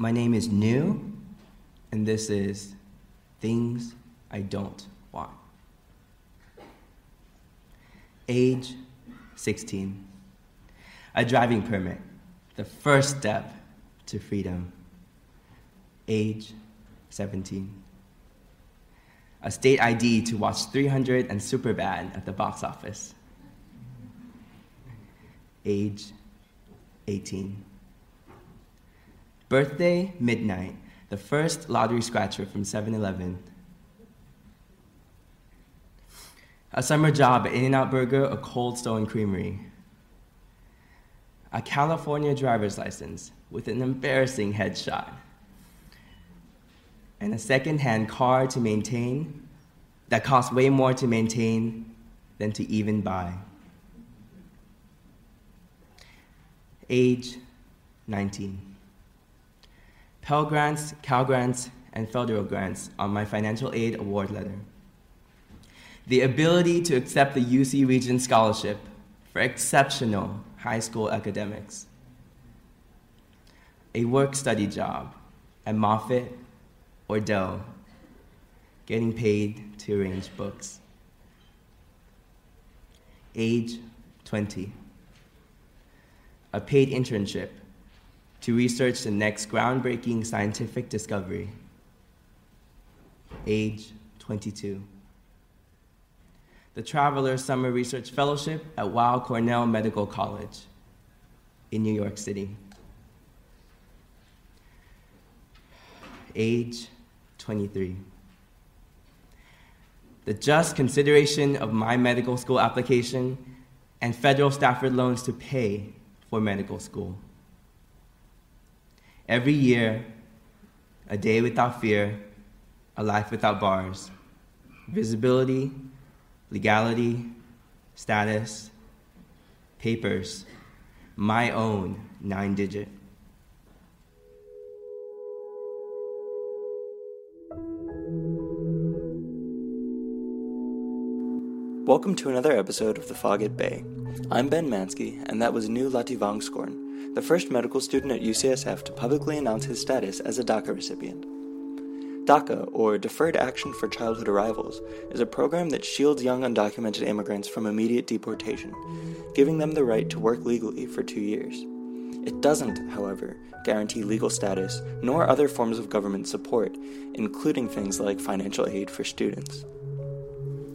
My name is New, and this is Things I Don't Want. Age 16. A driving permit, the first step to freedom. Age 17. A state ID to watch 300 and Superbad at the box office. Age 18. Birthday, midnight, the first lottery scratcher from 7-Eleven. A summer job at In-N-Out Burger or Cold Stone Creamery. A California driver's license with an embarrassing headshot. And a second-hand car to maintain that costs way more to maintain than to even buy. Age 19. Pell Grants, Cal Grants, and federal grants on my financial aid award letter. The ability to accept the UC Regent Scholarship for exceptional high school academics. A work-study job at Moffitt or Dell, getting paid to arrange books. Age 20. A paid internship to research the next groundbreaking scientific discovery. Age 22. The Traveler Summer Research Fellowship at Weill Cornell Medical College in New York City. Age 23. The just consideration of my medical school application and federal Stafford loans to pay for medical school. Every year, a day without fear, a life without bars, visibility, legality, status, papers, my own 9-digit. Welcome to another episode of The Fog at Bay. I'm Ben Manske, and that was New Latthivongskorn, the first medical student at UCSF to publicly announce his status as a DACA recipient. DACA, or Deferred Action for Childhood Arrivals, is a program that shields young undocumented immigrants from immediate deportation, giving them the right to work legally for 2 years. It doesn't, however, guarantee legal status nor other forms of government support, including things like financial aid for students.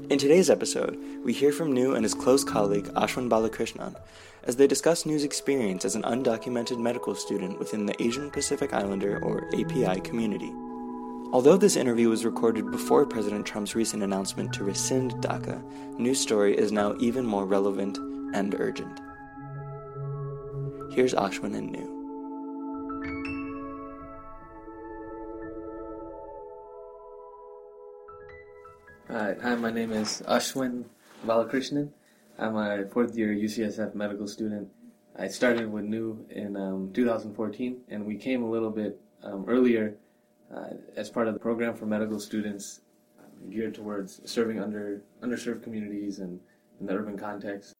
In today's episode, we hear from New and his close colleague Ashwin Balakrishnan as they discuss New's experience as an undocumented medical student within the Asian Pacific Islander, or API, community. Although this interview was recorded before President Trump's recent announcement to rescind DACA, New's story is now even more relevant and urgent. Here's Ashwin and New. Hi, my name is Ashwin Balakrishnan. I'm a fourth-year UCSF medical student. I started with New in 2014, and we came a little bit earlier as part of the program for medical students geared towards serving underserved communities and in the urban context.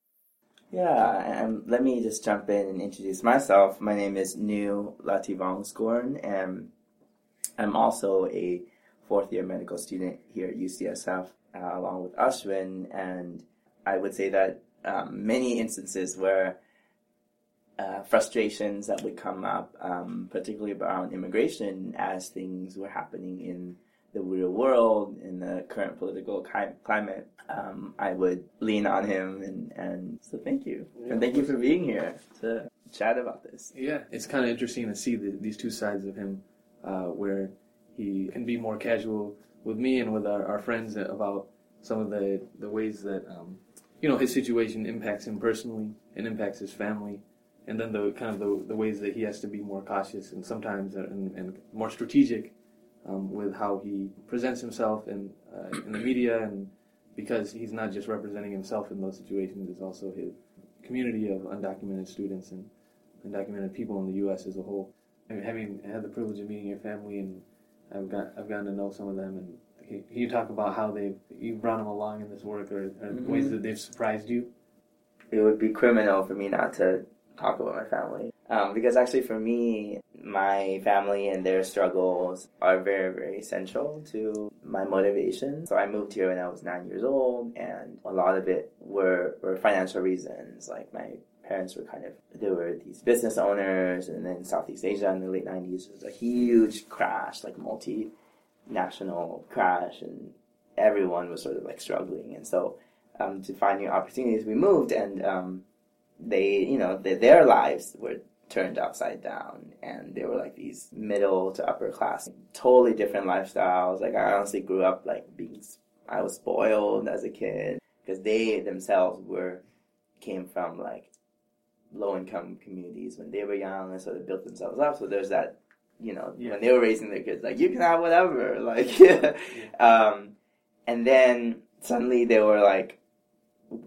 Yeah, and let me just jump in and introduce myself. My name is New Latthivongskorn, and I'm also a fourth-year medical student here at UCSF, along with Ashwin, and I would say that many instances where frustrations that would come up, particularly around immigration, as things were happening in the real world, in the current political climate, I would lean on him, and so thank you. Yeah, and thank you for being here to chat about this. Yeah, it's kind of interesting to see these two sides of him, where he can be more casual with me and with our friends about some of the ways that, his situation impacts him personally and impacts his family. And then the ways that he has to be more cautious and sometimes and more strategic with how he presents himself in the media, and because he's not just representing himself in those situations, it's also his community of undocumented students and undocumented people in the U.S. as a whole. I mean, having had the privilege of meeting your family, and I've gotten to know some of them, and can you talk about how you've brought them along in this work, or mm-hmm. ways that they've surprised you? It would be criminal for me not to talk about my family, because actually for me, my family and their struggles are very, very essential to my motivation. So I moved here when I was 9 years old, and a lot of it were financial reasons. Like my parents were they were these business owners, and then Southeast Asia in the late 90s was a huge crash, like multinational crash, and everyone was sort of struggling. And so to find new opportunities, we moved, and their lives were turned upside down, and they were these middle to upper class, totally different lifestyles. I honestly grew up I was spoiled as a kid, because they themselves came from low income communities when they were young, and so they built themselves up. So there's that, when they were raising their kids, you can have whatever, and then suddenly they were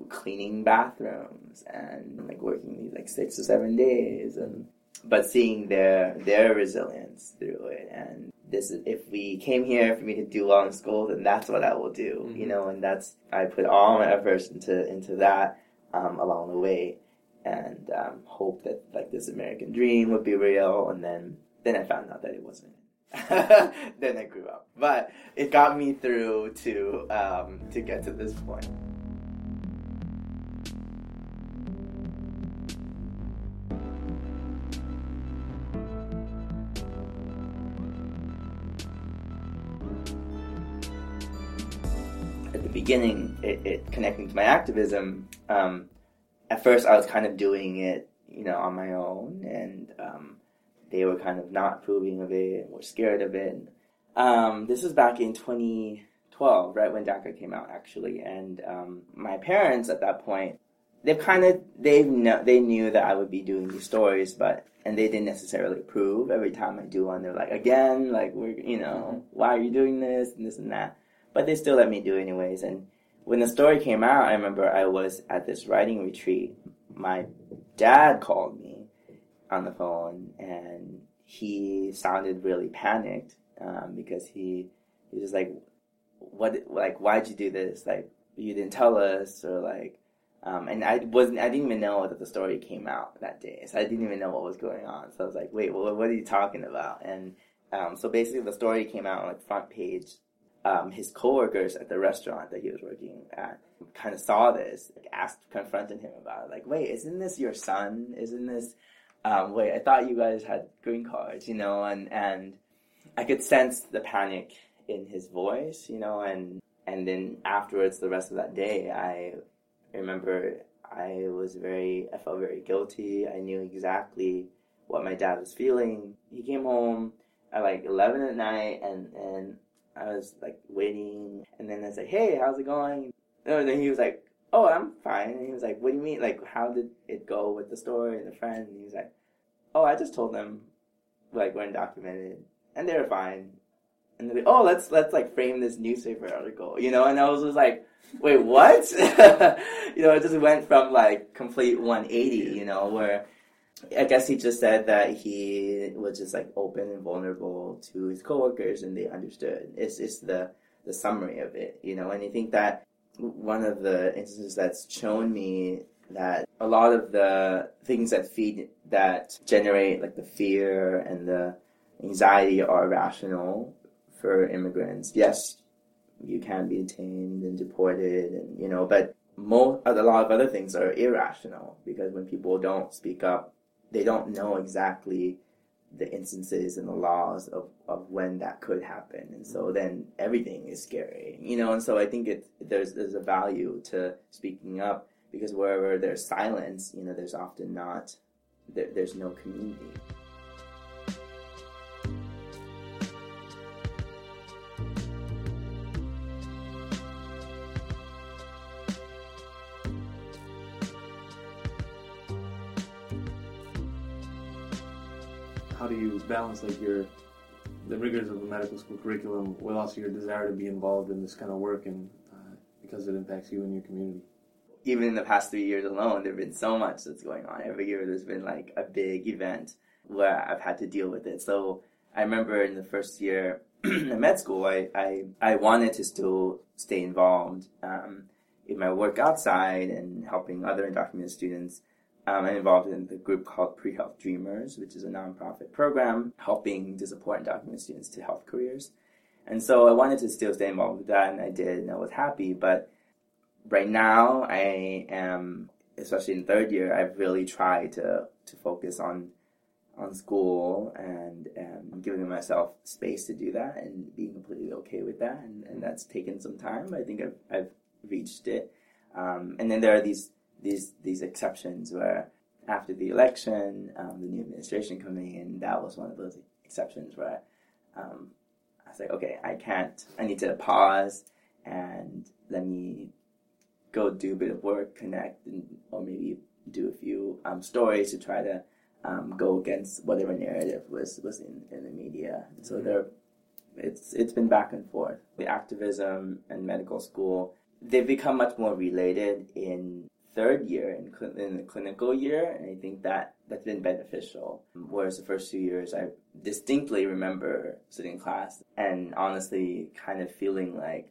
cleaning bathrooms and working these 6 or 7 days, and but seeing their resilience through it. And this is, if we came here for me to do well in school, then that's what I will do, mm-hmm. And that's, I put all my efforts into that along the way, and hope that this American dream would be real. And then I found out that it wasn't. Then I grew up, but it got me through to get to this point. Beginning, it connecting to my activism, at first I was doing it on my own, and they were not approving of it and were scared of it. This was back in 2012, right when DACA came out, actually. And my parents at that point, they knew that I would be doing these stories, and they didn't necessarily approve. Every time I do one, they're again, we're why are you doing this and this and that. But they still let me do anyways. And when the story came out, I remember I was at this writing retreat. My dad called me on the phone, and he sounded really panicked because he was what why'd you do this? You didn't tell us, or and I didn't even know that the story came out that day, so I didn't even know what was going on. So I was wait, what are you talking about? And so basically the story came out on front page. His coworkers at the restaurant that he was working at saw this, confronted him about it. Wait, isn't this your son? Isn't this? Wait, I thought you guys had green cards, And I could sense the panic in his voice, And then afterwards, the rest of that day, I remember I felt very guilty. I knew exactly what my dad was feeling. He came home at 11 at night, and I was waiting, and then I said, "Hey, how's it going?" And then he was "Oh, I'm fine." And he was "What do you mean? How did it go with the story and the friend?" And he was "Oh, I just told them we're undocumented, and they were fine." And they're "Oh, let's frame this newspaper article, And I was just "Wait, what?" It just went from complete 180, where. I guess he just said that he was just open and vulnerable to his coworkers, and they understood. It's just the summary of it, And I think that one of the instances that's shown me that a lot of the things that generate the fear and the anxiety are rational for immigrants. Yes, you can be detained and deported, and but a lot of other things are irrational, because when people don't speak up, they don't know exactly the instances and the laws of when that could happen. And so then everything is scary, And so I think there's a value to speaking up, because wherever there's silence, there's often there's no community. How do you balance the rigors of the medical school curriculum with also your desire to be involved in this kind of work, and because it impacts you and your community? Even in the past 3 years alone, there's been so much that's going on. Every year there's been a big event where I've had to deal with it. So I remember in the first year in med school, I wanted to still stay involved in my work outside and helping other undocumented students. I'm involved in the group called Pre-Health Dreamers, which is a nonprofit program helping to support undocumented students to health careers. And so I wanted to still stay involved with that, and I did, and I was happy. But right now, I am, especially in third year, I've really tried to focus on school and giving myself space to do that and being completely okay with that. And that's taken some time. I think I've reached it. And then there are these exceptions where after the election, the new administration coming in, that was one of those exceptions where I was like, okay, I need to pause and let me go do a bit of work, connect, or maybe do a few stories to try to go against whatever narrative was in the media. And so it's been back and forth. The activism and medical school, they've become much more related in third year, in the clinical year, and I think that's been beneficial. Whereas the first 2 years, I distinctly remember sitting in class and honestly kind of feeling like,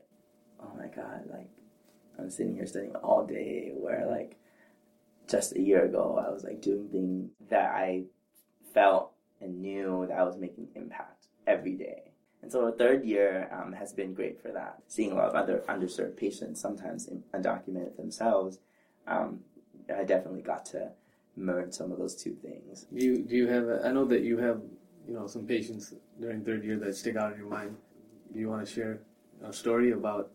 oh my God, like I'm sitting here studying all day, where like just a year ago, I was like doing things that I felt and knew that I was making impact every day. And so the third year has been great for that. Seeing a lot of other underserved patients, sometimes undocumented themselves, I definitely got to merge some of those two things. Do you have? I know that you have, some patients during third year that stick out in your mind. Do you want to share a story about,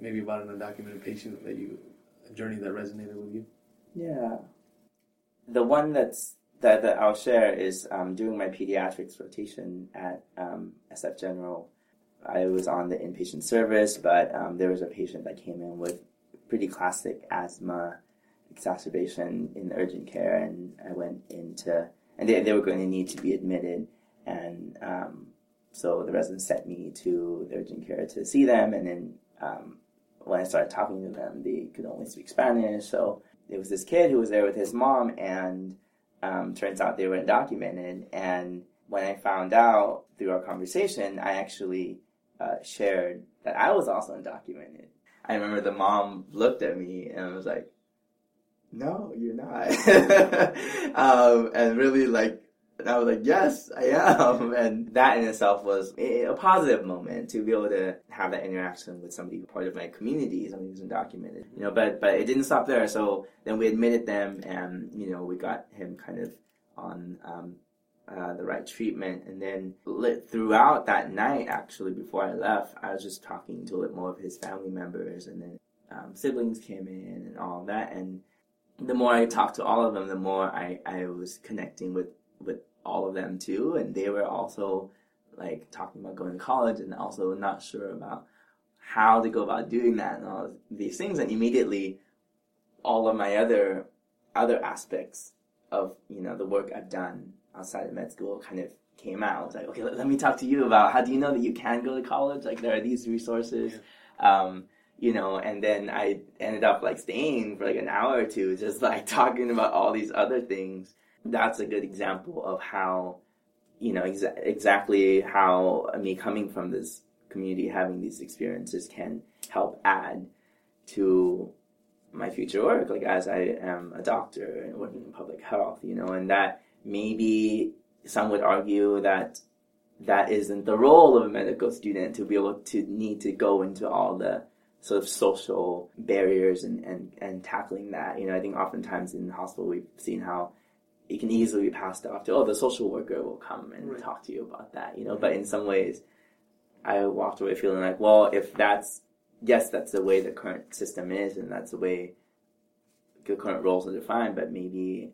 maybe about an undocumented patient a journey that resonated with you? Yeah, the one that I'll share is doing my pediatrics rotation at SF General. I was on the inpatient service, but there was a patient that came in with pretty classic asthma exacerbation in urgent care, and I went into, and they were going to need to be admitted, and so the resident sent me to the urgent care to see them, and then when I started talking to them, they could only speak Spanish, so it was this kid who was there with his mom, and turns out they were undocumented, and when I found out through our conversation, I actually shared that I was also undocumented. I remember the mom looked at me and was like, "No, you're not." And really, and I was like, "Yes, I am." And that in itself was a positive moment to be able to have that interaction with somebody who's part of my community, somebody who's undocumented. But it didn't stop there. So then we admitted them, and we got him kind of on the right treatment. And then throughout that night, actually, before I left, I was just talking to a little more of his family members, and then siblings came in and all that. And the more I talked to all of them, the more I was connecting with all of them too. And they were also like talking about going to college and also not sure about how to go about doing that and all these things. And immediately all of my other aspects of, the work I've done outside of med school kind of came out. I was like, okay, let me talk to you about, how do you know that you can go to college? Like, there are these resources, and then I ended up staying for an hour or two, just talking about all these other things. That's a good example of how, exactly how me coming from this community, having these experiences can help add to my future work, as I am a doctor and working in public health, and that, maybe some would argue that isn't the role of a medical student to be able to need to go into all the sort of social barriers and tackling that. I think oftentimes in the hospital we've seen how it can easily be passed off to, the social worker will come and talk to you about that, Right. But in some ways I walked away feeling like, well, if that's the way the current system is and that's the way the current roles are defined, but maybe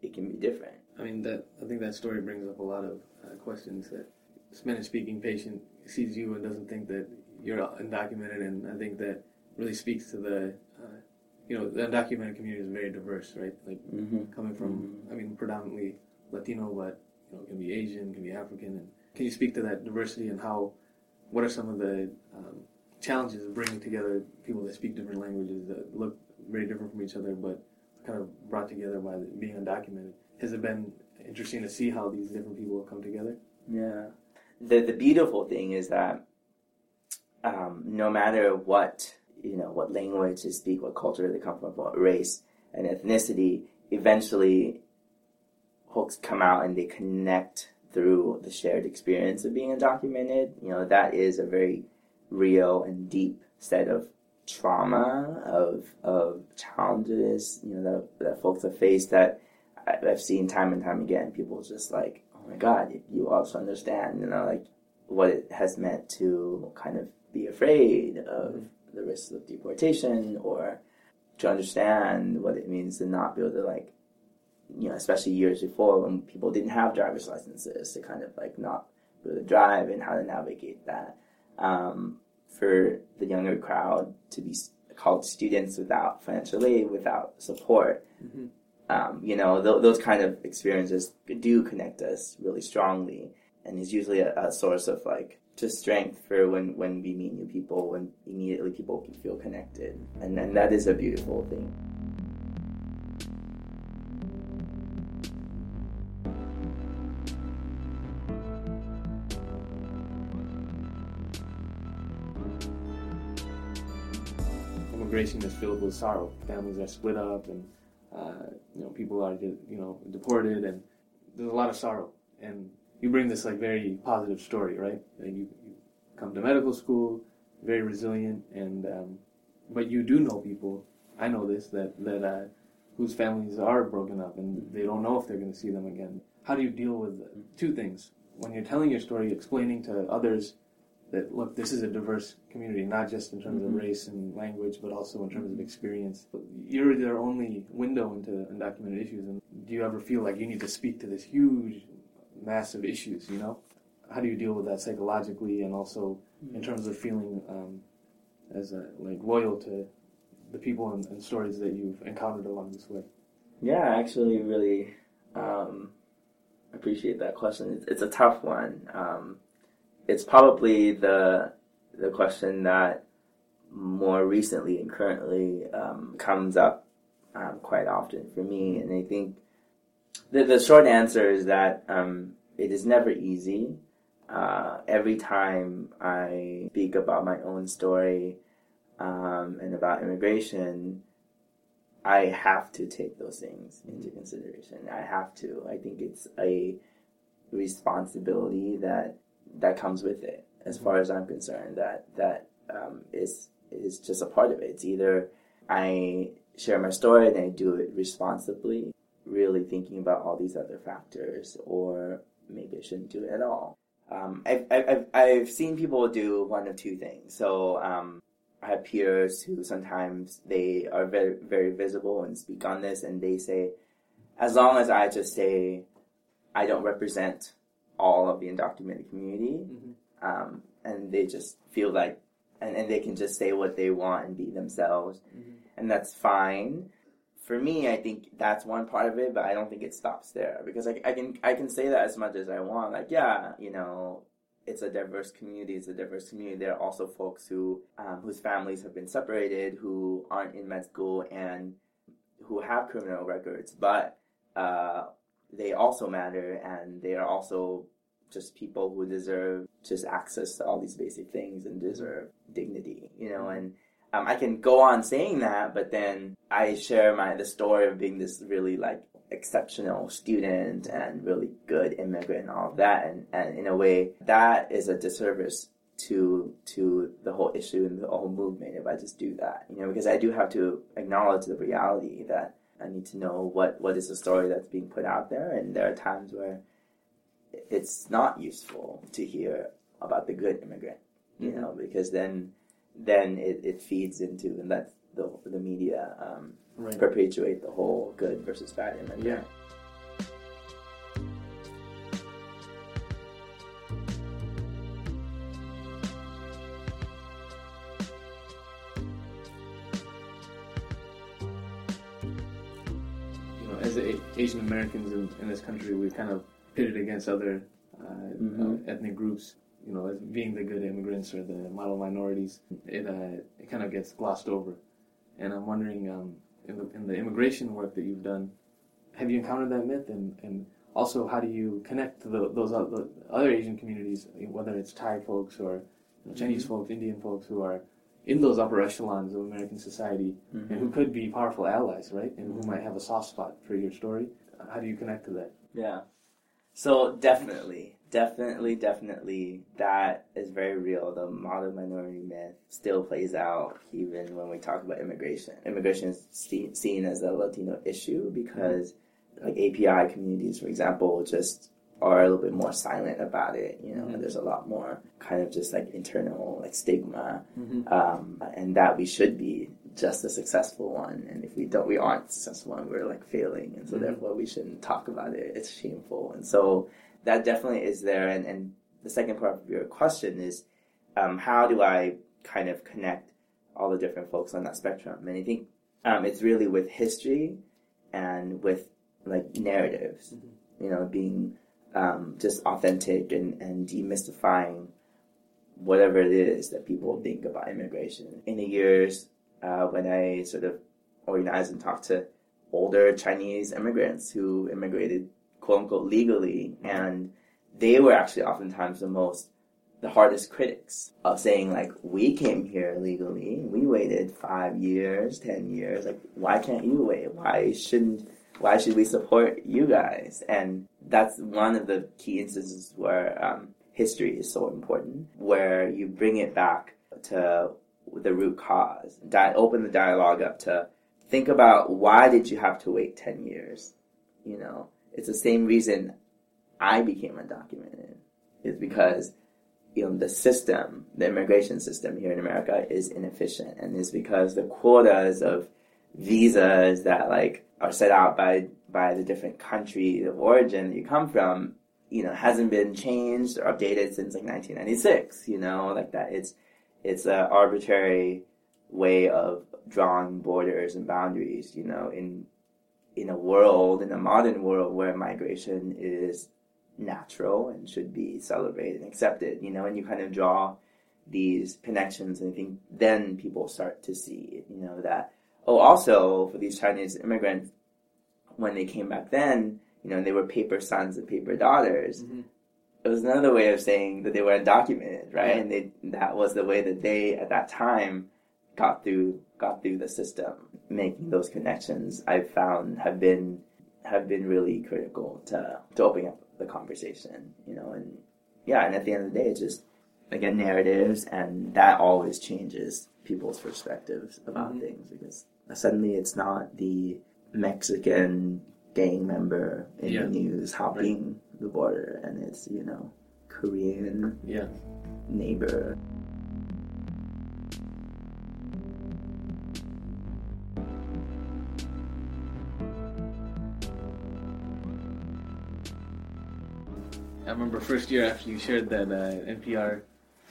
it can be different. I think that story brings up a lot of questions that a Spanish-speaking patient sees you and doesn't think that you're undocumented, and I think that really speaks to the, the undocumented community is very diverse, right? Coming from, predominantly Latino, but, can be Asian, can be African. And can you speak to that diversity and what are some of the challenges of bringing together people that speak different languages that look very different from each other, but kind of brought together by being undocumented? Has it been interesting to see how these different people have come together? Yeah. The beautiful thing is that no matter what language they speak, what culture they come from, what race and ethnicity, eventually hooks come out and they connect through the shared experience of being undocumented. You know, that is a very real and deep set of trauma, of challenges, you know, that folks have faced, that I've seen time and time again. People just like, oh my God, you also understand, you know, like what it has meant to kind of be afraid of the risks of deportation, or to understand what it means to not be able to, like, you know, especially years before when people didn't have driver's licenses, to kind of like not be able to drive and how to navigate that. For the younger crowd to be college students without financial aid, without support, you know, those kind of experiences do connect us really strongly, and is usually a source of like just strength for when we meet new people, when immediately people can feel connected, and that is a beautiful thing. Immigration is filled with sorrow. Families are split up, and you know, people are, you know, deported, and there's a lot of sorrow. And you bring this like very positive story, right? And you come to medical school, very resilient, and but you do know people. I know this that whose families are broken up, and they don't know if they're going to see them again. How do you deal with two things when you're telling your story, explaining to others that, look, this is a diverse community, not just in terms of race and language, but also in terms of experience. You're their only window into undocumented issues, and do you ever feel like you need to speak to this huge, massive issues, you know? How do you deal with that psychologically, and also in terms of feeling loyal to the people and stories that you've encountered along this way? Yeah, I actually really appreciate that question. It's a tough one. It's probably the question that more recently and currently comes up quite often for me. And I think the short answer is that it is never easy. Every time I speak about my own story and about immigration, I have to take those things into consideration. I have to. I think it's a responsibility that comes with it, as far as I'm concerned, that is just a part of it. It's either I share my story and I do it responsibly, really thinking about all these other factors, or maybe I shouldn't do it at all. I've seen people do one of two things. So I have peers who sometimes they are very, very visible and speak on this, and they say, as long as I just say, I don't represent all of the undocumented community, and they just feel like, and they can just say what they want and be themselves, and that's fine. For me, I think that's one part of it, but I don't think it stops there, because I can say that as much as I want. Like, yeah, you know, it's a diverse community. There are also folks who whose families have been separated, who aren't in med school, and who have criminal records, but they also matter, and they are also just people who deserve just access to all these basic things and deserve dignity, you know. And I can go on saying that, but then I share the story of being this really like exceptional student and really good immigrant and all of that, and in a way that is a disservice to the whole issue and the whole movement if I just do that, you know, because I do have to acknowledge the reality that I need to know what is the story that's being put out there, and there are times where it's not useful to hear about the good immigrant, you know, because then it feeds into, and lets the media perpetuate the whole good versus bad immigrant. Yeah. Asian Americans in this country, we're kind of pitted against other ethnic groups, you know, as being the good immigrants or the model minorities. It kind of gets glossed over. And I'm wondering, in the immigration work that you've done, have you encountered that myth? And also, how do you connect to those other Asian communities, whether it's Thai folks or, you know, Chinese folks, Indian folks who are in those upper echelons of American society, mm-hmm. and who could be powerful allies, right? And who might have a soft spot for your story. How do you connect to that? Yeah. So definitely, that is very real. The model minority myth still plays out even when we talk about immigration. Immigration is seen as a Latino issue because, like, API communities, for example, just are a little bit more silent about it, you know, and there's a lot more kind of just, like, internal, like, stigma, and that we should be just a successful one, and if we don't, we aren't successful one, we're, like, failing, and so therefore we shouldn't talk about it, it's shameful, and so that definitely is there, and the second part of your question is, how do I kind of connect all the different folks on that spectrum, and I think it's really with history and with, like, narratives, you know, being just authentic and demystifying whatever it is that people think about immigration. In the years when I sort of organized and talked to older Chinese immigrants who immigrated quote-unquote legally, and they were actually oftentimes the hardest critics of saying, like, we came here legally, we waited 5 years, 10 years, like, why can't you wait? Why should we support you guys? And that's one of the key instances where history is so important, where you bring it back to the root cause, open the dialogue up to think about, why did you have to wait 10 years? You know, it's the same reason I became undocumented, is because, you know, the immigration system here in America is inefficient, and it's because the quotas of visas that, like, are set out by the different country of origin that you come from, you know, hasn't been changed or updated since, like, 1996, you know, like that. It's an arbitrary way of drawing borders and boundaries, you know, in a modern world where migration is natural and should be celebrated and accepted, you know, and you kind of draw these connections, and I think then people start to see, you know, that, oh, also, for these Chinese immigrants, when they came back then, you know, and they were paper sons and paper daughters, it was another way of saying that they were undocumented, right? Yeah. And that was the way that they, at that time, got through the system. Making those connections, I've found, have been really critical to opening up the conversation, you know, and yeah, and at the end of the day, it's just, again, narratives, and that always changes people's perspectives about things, because suddenly it's not the Mexican gang member in the news hopping the border, and it's, you know, Korean neighbor. I remember first year after you shared that NPR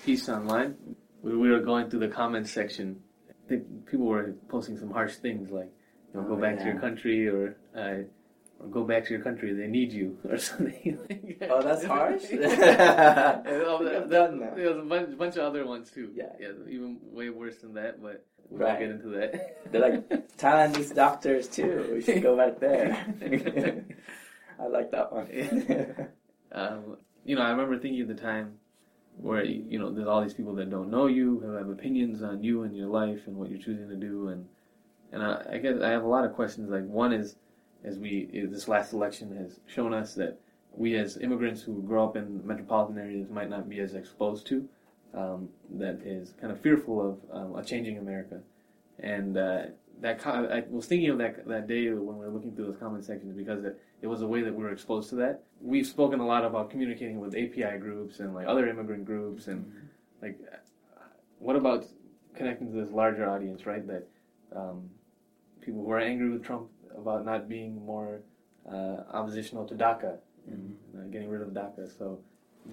piece online, we were going through the comments section. I think people were posting some harsh things like, you know, go back to your country, or go back to your country, they need you, or something. Oh, that's harsh? There was a bunch of other ones, too. Yeah, even way worse than that, but we won't get into that. They're like, Thailandese doctors, too. We should go back there. I like that one. You know, I remember thinking at the time, where, you know, there's all these people that don't know you, who have opinions on you and your life and what you're choosing to do, and I guess I have a lot of questions. Like, one is, this last election has shown us that we as immigrants who grow up in metropolitan areas might not be as exposed to, that is kind of fearful of a changing America. And I was thinking of that day when we were looking through those comment sections, because it was a way that we were exposed to that. We've spoken a lot about communicating with API groups and, like, other immigrant groups, and like, what about connecting to this larger audience, right? That people who are angry with Trump about not being more oppositional to DACA, and getting rid of DACA. So,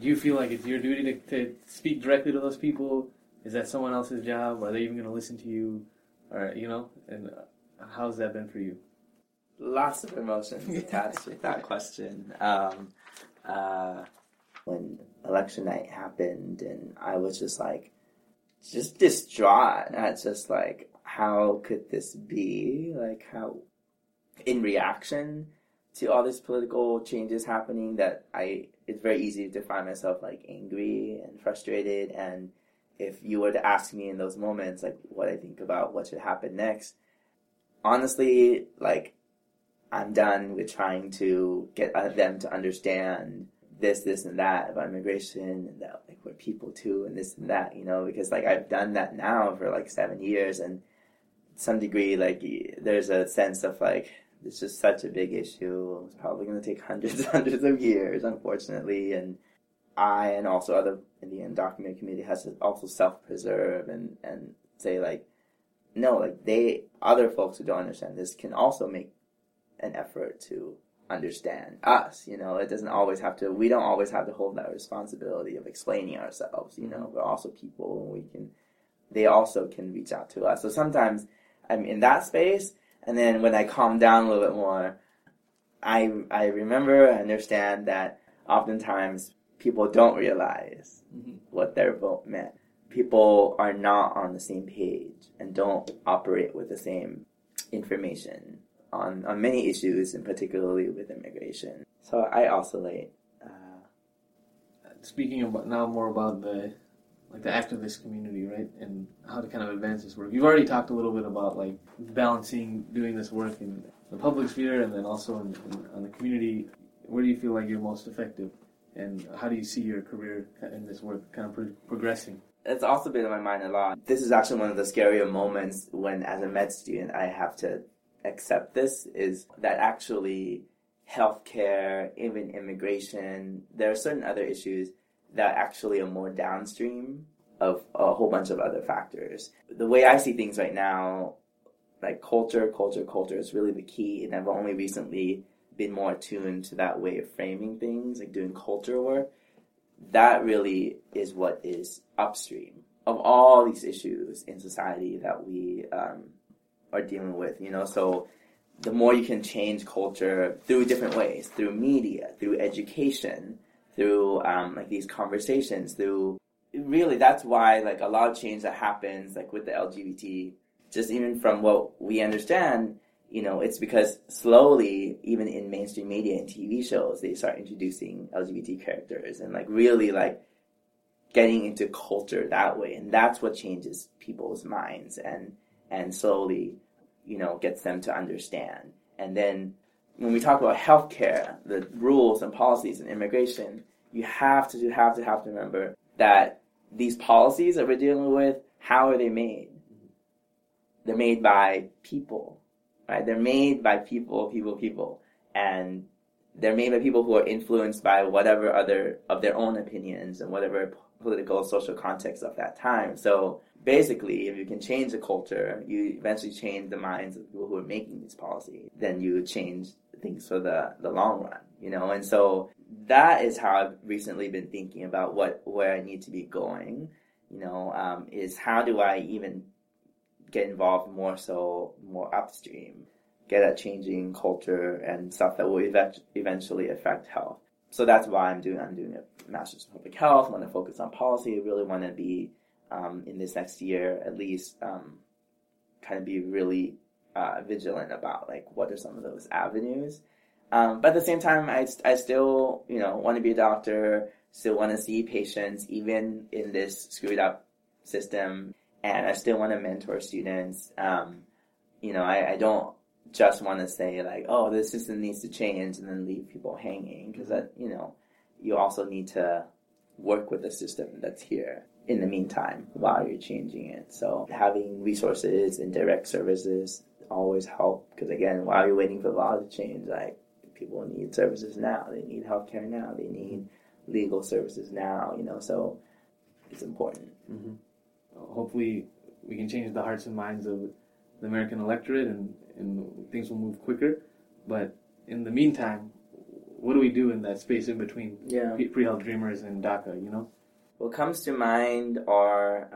do you feel like it's your duty to speak directly to those people? Is that someone else's job? Are they even going to listen to you? Or, you know, and how's that been for you? Lots of emotions attached with that question. When election night happened, and I was just like, just distraught at just like, how could this be? Like, how, in reaction to all these political changes happening, that it's very easy to find myself, like, angry and frustrated, and if you were to ask me in those moments, like, what I think about what should happen next, honestly, like, I'm done with trying to get them to understand this, and that about immigration, and that, like, we're people too, and this and that, you know, because, like, I've done that now for, like, 7 years, and to some degree, like, there's a sense of, like, it's just such a big issue. It's probably going to take hundreds of years, unfortunately, and I and also other in the undocumented community has to also self-preserve and say, like, no, like, other folks who don't understand this can also make an effort to understand us, you know. It doesn't always have to, we don't always have to hold that responsibility of explaining ourselves, you know. We're also people, and they also can reach out to us. So sometimes I'm in that space, and then when I calm down a little bit more, I remember, I understand that oftentimes people don't realize what their vote meant. People are not on the same page and don't operate with the same information on many issues, and particularly with immigration. So I oscillate. Speaking about now more about the activist community, right, and how to kind of advance this work. You've already talked a little bit about, like, balancing doing this work in the public sphere and then also on the community. Where do you feel like you're most effective, and how do you see your career in this work kind of progressing? It's also been in my mind a lot. This is actually one of the scarier moments when, as a med student, I have to accept this, is that actually healthcare, even immigration, there are certain other issues that actually are more downstream of a whole bunch of other factors. The way I see things right now, like, culture is really the key, and I've only recently been more attuned to that way of framing things, like doing culture work. That really is what is upstream of all these issues in society that we are dealing with, you know. So the more you can change culture through different ways, through media, through education, through like these conversations, through really, that's why, like, a lot of change that happens, like with the LGBT, just even from what we understand, you know, it's because slowly, even in mainstream media and TV shows, they start introducing LGBT characters and, like, really, like, getting into culture that way, and that's what changes people's minds and slowly, you know, gets them to understand. And then when we talk about healthcare, the rules and policies and immigration, you have to remember that these policies that we're dealing with, how are they made? They're made by people, right? They're made by people. And they're made by people who are influenced by whatever other of their own opinions and whatever political, social context of that time. So basically, if you can change the culture, you eventually change the minds of people who are making these policies. Then you change things for the long run, you know. And so that is how I've recently been thinking about where I need to be going, you know, is how do I even get involved more upstream, get at changing culture and stuff that will eventually affect health. So that's why I'm doing a master's in public health. I want to focus on policy. I really want to be, in this next year at least, kind of be really vigilant about, like, what are some of those avenues. But at the same time, I still, you know, want to be a doctor, still want to see patients, even in this screwed up system. And I still want to mentor students. You know, I don't just want to say, like, oh, this system needs to change and then leave people hanging. Because, you know, you also need to work with the system that's here in the meantime while you're changing it. So having resources and direct services always help. Because, again, while you're waiting for the law to change, like, people need services now. They need healthcare now. They need legal services now, you know. So it's important. Mm-hmm. Hopefully we can change the hearts and minds of the American electorate, and things will move quicker. But in the meantime, what do we do in that space in between Pre-Health Dreamers and DACA, you know? What comes to mind are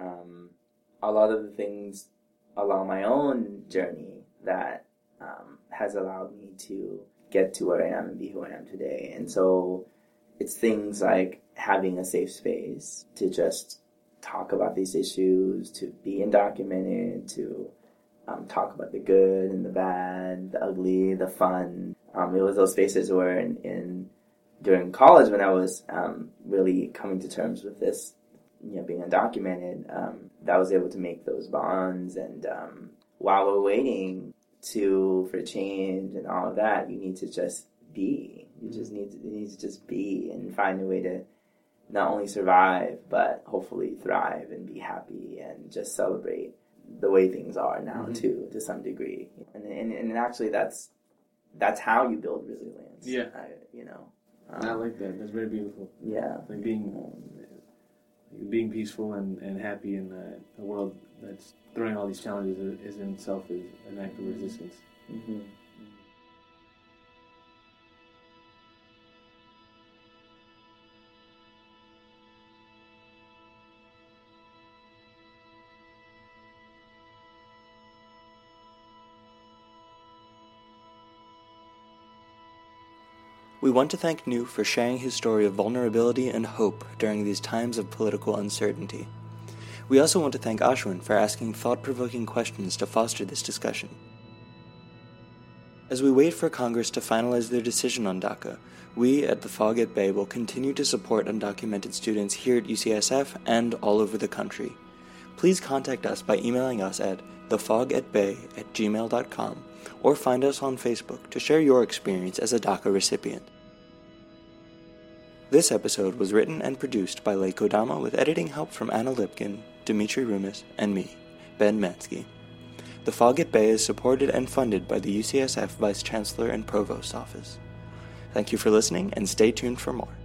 a lot of the things along my own journey that has allowed me to get to where I am and be who I am today. And so it's things like having a safe space to just talk about these issues, to be undocumented, to talk about the good and the bad, the ugly, the fun. It was those spaces where during college when I was really coming to terms with this being undocumented, that I was able to make those bonds. And while we're waiting for change and all of that, you need to just be. You need to just be and find a way to not only survive, but hopefully thrive and be happy and just celebrate the way things are now, too, to some degree. And actually, that's how you build resilience. Yeah. I like that. That's very beautiful. Yeah. Like being peaceful and happy in a world that's throwing all these challenges is in itself is an act of resistance. Mm-hmm. We want to thank New for sharing his story of vulnerability and hope during these times of political uncertainty. We also want to thank Ashwin for asking thought-provoking questions to foster this discussion. As we wait for Congress to finalize their decision on DACA, we at The Fog at Bay will continue to support undocumented students here at UCSF and all over the country. Please contact us by emailing us at thefogatbay@gmail.com or find us on Facebook to share your experience as a DACA recipient. This episode was written and produced by Lei Kodama with editing help from Anna Lipkin, Dimitri Rumis, and me, Ben Manske. The Fog at Bay is supported and funded by the UCSF Vice Chancellor and Provost Office. Thank you for listening, and stay tuned for more.